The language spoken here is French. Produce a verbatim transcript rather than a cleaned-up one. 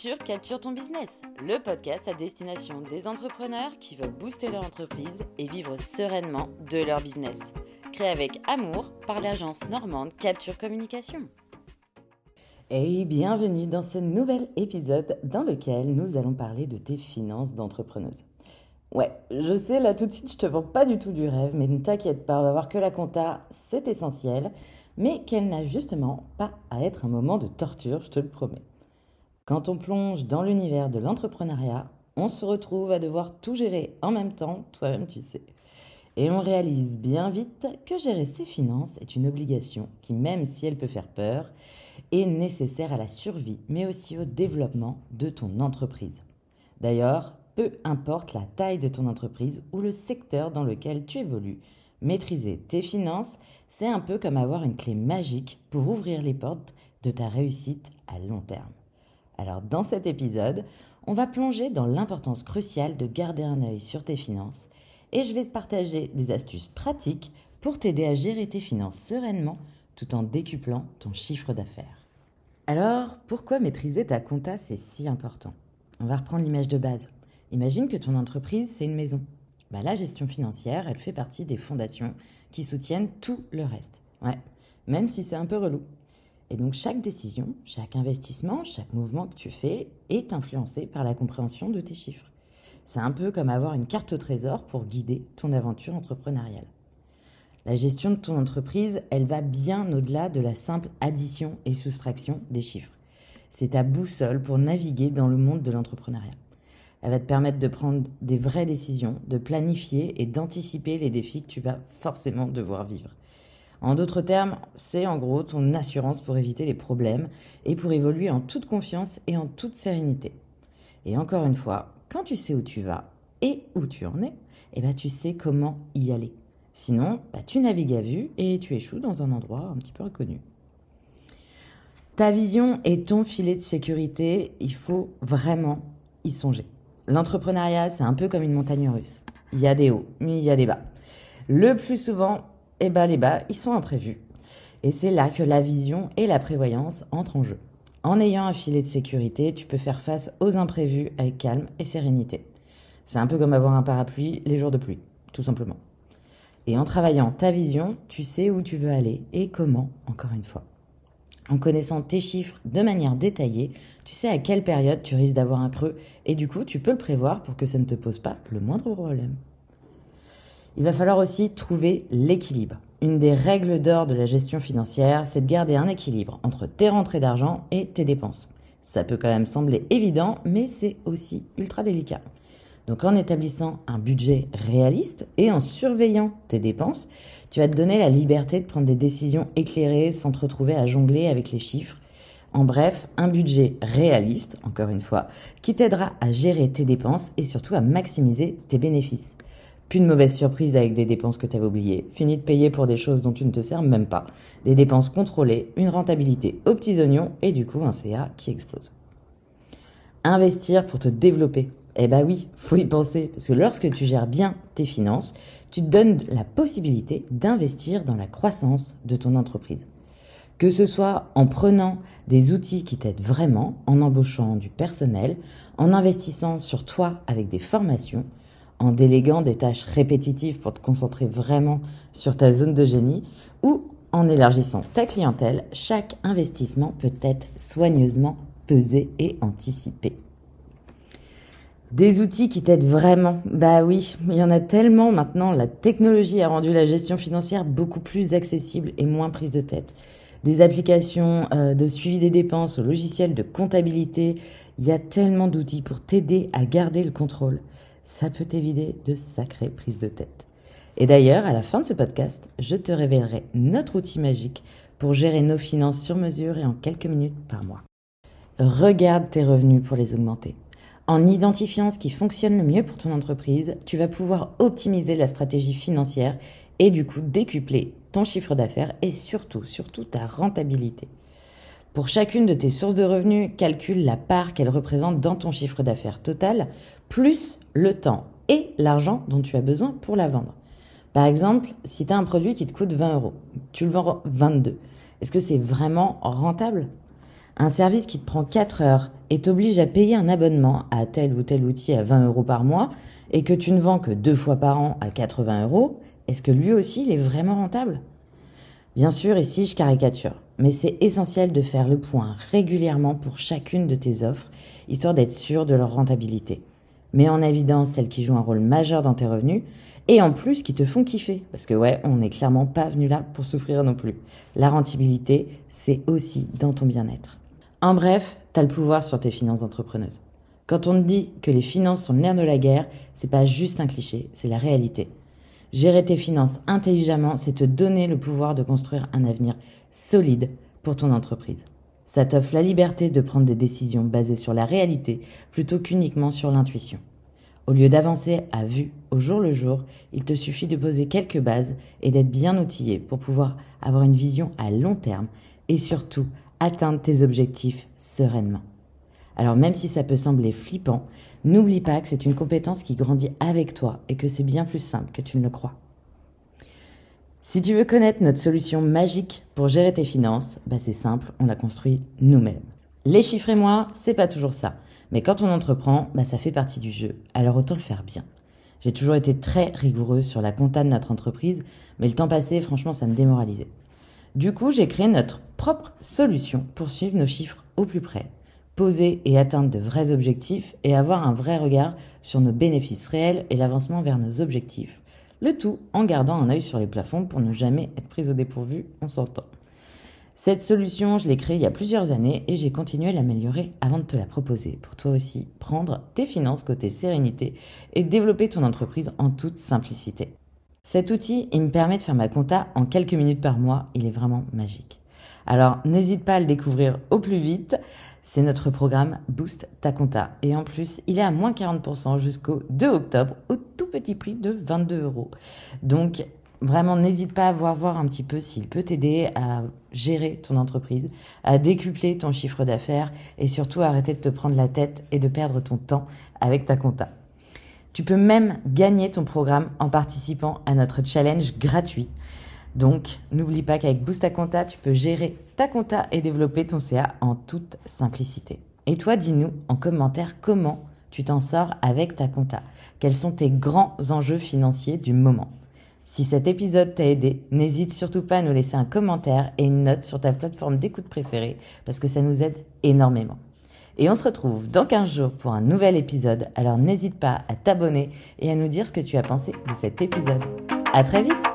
sur Capture ton business, le podcast à destination des entrepreneurs qui veulent booster leur entreprise et vivre sereinement de leur business. Créé avec amour par l'agence normande Capture Communication. Et bienvenue dans ce nouvel épisode dans lequel nous allons parler de tes finances d'entrepreneuse. Ouais, je sais, là tout de suite, je te vends pas du tout du rêve, mais ne t'inquiète pas, on va voir que la compta, c'est essentiel, mais qu'elle n'a justement pas à être un moment de torture, je te le promets. Quand on plonge dans l'univers de l'entrepreneuriat, on se retrouve à devoir tout gérer en même temps, toi-même tu sais. Et on réalise bien vite que gérer ses finances est une obligation qui, même si elle peut faire peur, est nécessaire à la survie, mais aussi au développement de ton entreprise. D'ailleurs, peu importe la taille de ton entreprise ou le secteur dans lequel tu évolues, maîtriser tes finances, c'est un peu comme avoir une clé magique pour ouvrir les portes de ta réussite à long terme. Alors dans cet épisode, on va plonger dans l'importance cruciale de garder un œil sur tes finances et je vais te partager des astuces pratiques pour t'aider à gérer tes finances sereinement tout en décuplant ton chiffre d'affaires. Alors, pourquoi maîtriser ta compta, c'est si important ? On va reprendre l'image de base. Imagine que ton entreprise, c'est une maison. Bah, la gestion financière, elle fait partie des fondations qui soutiennent tout le reste. Ouais, même si c'est un peu relou. Et donc, chaque décision, chaque investissement, chaque mouvement que tu fais est influencé par la compréhension de tes chiffres. C'est un peu comme avoir une carte au trésor pour guider ton aventure entrepreneuriale. La gestion de ton entreprise, elle va bien au-delà de la simple addition et soustraction des chiffres. C'est ta boussole pour naviguer dans le monde de l'entrepreneuriat. Elle va te permettre de prendre des vraies décisions, de planifier et d'anticiper les défis que tu vas forcément devoir vivre. En d'autres termes, c'est en gros ton assurance pour éviter les problèmes et pour évoluer en toute confiance et en toute sérénité. Et encore une fois, quand tu sais où tu vas et où tu en es, eh ben tu sais comment y aller. Sinon, bah tu navigues à vue et tu échoues dans un endroit un petit peu inconnu. Ta vision et ton filet de sécurité, il faut vraiment y songer. L'entrepreneuriat, c'est un peu comme une montagne russe. Il y a des hauts, mais il y a des bas. Le plus souvent, eh ben, les bas, ils sont imprévus. Et c'est là que la vision et la prévoyance entrent en jeu. En ayant un filet de sécurité, tu peux faire face aux imprévus avec calme et sérénité. C'est un peu comme avoir un parapluie les jours de pluie, tout simplement. Et en travaillant ta vision, tu sais où tu veux aller et comment, encore une fois. En connaissant tes chiffres de manière détaillée, tu sais à quelle période tu risques d'avoir un creux et du coup, tu peux le prévoir pour que ça ne te pose pas le moindre problème. Il va falloir aussi trouver l'équilibre. Une des règles d'or de la gestion financière, c'est de garder un équilibre entre tes rentrées d'argent et tes dépenses. Ça peut quand même sembler évident, mais c'est aussi ultra délicat. Donc en établissant un budget réaliste et en surveillant tes dépenses, tu vas te donner la liberté de prendre des décisions éclairées sans te retrouver à jongler avec les chiffres. En bref, un budget réaliste, encore une fois, qui t'aidera à gérer tes dépenses et surtout à maximiser tes bénéfices. Plus de mauvaises surprises avec des dépenses que tu avais oubliées, fini de payer pour des choses dont tu ne te sers même pas, des dépenses contrôlées, une rentabilité aux petits oignons et du coup un C A qui explose. Investir pour te développer. Eh ben oui, faut y penser, parce que lorsque tu gères bien tes finances, tu te donnes la possibilité d'investir dans la croissance de ton entreprise. Que ce soit en prenant des outils qui t'aident vraiment, en embauchant du personnel, en investissant sur toi avec des formations, en déléguant des tâches répétitives pour te concentrer vraiment sur ta zone de génie, ou en élargissant ta clientèle, chaque investissement peut être soigneusement pesé et anticipé. Des outils qui t'aident vraiment. Bah oui, il y en a tellement maintenant. La technologie a rendu la gestion financière beaucoup plus accessible et moins prise de tête. Des applications de suivi des dépenses aux logiciels de comptabilité. Il y a tellement d'outils pour t'aider à garder le contrôle. Ça peut t'éviter de sacrées prises de tête. Et d'ailleurs, à la fin de ce podcast, je te révélerai notre outil magique pour gérer nos finances sur mesure et en quelques minutes par mois. Regarde tes revenus pour les augmenter. En identifiant ce qui fonctionne le mieux pour ton entreprise, tu vas pouvoir optimiser la stratégie financière et du coup décupler ton chiffre d'affaires et surtout, surtout ta rentabilité. Pour chacune de tes sources de revenus, calcule la part qu'elle représente dans ton chiffre d'affaires total, plus le temps et l'argent dont tu as besoin pour la vendre. Par exemple, si tu as un produit qui te coûte vingt euros, tu le vends vingt-deux, est-ce que c'est vraiment rentable ? Un service qui te prend quatre heures et t'oblige à payer un abonnement à tel ou tel outil à vingt euros par mois et que tu ne vends que deux fois par an à quatre-vingts euros, est-ce que lui aussi il est vraiment rentable? Bien sûr, ici je caricature, mais c'est essentiel de faire le point régulièrement pour chacune de tes offres, histoire d'être sûr de leur rentabilité. Mets en évidence celles qui jouent un rôle majeur dans tes revenus et en plus qui te font kiffer, parce que ouais, on n'est clairement pas venu là pour souffrir non plus. La rentabilité, c'est aussi dans ton bien-être. En bref, t'as le pouvoir sur tes finances d'entrepreneuse. Quand on te dit que les finances sont le nerf de la guerre, c'est pas juste un cliché, c'est la réalité. Gérer tes finances intelligemment, c'est te donner le pouvoir de construire un avenir solide pour ton entreprise. Ça t'offre la liberté de prendre des décisions basées sur la réalité plutôt qu'uniquement sur l'intuition. Au lieu d'avancer à vue au jour le jour, il te suffit de poser quelques bases et d'être bien outillé pour pouvoir avoir une vision à long terme et surtout atteindre tes objectifs sereinement. Alors même si ça peut sembler flippant, n'oublie pas que c'est une compétence qui grandit avec toi et que c'est bien plus simple que tu ne le crois. Si tu veux connaître notre solution magique pour gérer tes finances, bah c'est simple, on l'a construit nous-mêmes. Les chiffres et moi, c'est pas toujours ça. Mais quand on entreprend, bah ça fait partie du jeu, alors autant le faire bien. J'ai toujours été très rigoureuse sur la compta de notre entreprise, mais le temps passé, franchement, ça me démoralisait. Du coup, j'ai créé notre propre solution pour suivre nos chiffres au plus près, poser et atteindre de vrais objectifs et avoir un vrai regard sur nos bénéfices réels et l'avancement vers nos objectifs. Le tout en gardant un œil sur les plafonds pour ne jamais être prise au dépourvu, on s'entend. Cette solution, je l'ai créée il y a plusieurs années et j'ai continué à l'améliorer avant de te la proposer pour toi aussi prendre tes finances côté sérénité et développer ton entreprise en toute simplicité. Cet outil, il me permet de faire ma compta en quelques minutes par mois. Il est vraiment magique. Alors, n'hésite pas à le découvrir au plus vite. C'est notre programme Boost ta compta. Et en plus, il est à moins quarante pour cent jusqu'au deux octobre au tout petit prix de vingt-deux euros. Donc, vraiment, n'hésite pas à voir, voir un petit peu s'il peut t'aider à gérer ton entreprise, à décupler ton chiffre d'affaires et surtout arrêter de te prendre la tête et de perdre ton temps avec ta compta. Tu peux même gagner ton programme en participant à notre challenge gratuit. Donc, n'oublie pas qu'avec Boost ta compta, tu peux gérer ta compta et développer ton C A en toute simplicité. Et toi, dis-nous en commentaire comment tu t'en sors avec ta compta. Quels sont tes grands enjeux financiers du moment? Si cet épisode t'a aidé, n'hésite surtout pas à nous laisser un commentaire et une note sur ta plateforme d'écoute préférée parce que ça nous aide énormément. Et on se retrouve dans quinze jours pour un nouvel épisode, alors n'hésite pas à t'abonner et à nous dire ce que tu as pensé de cet épisode. À très vite!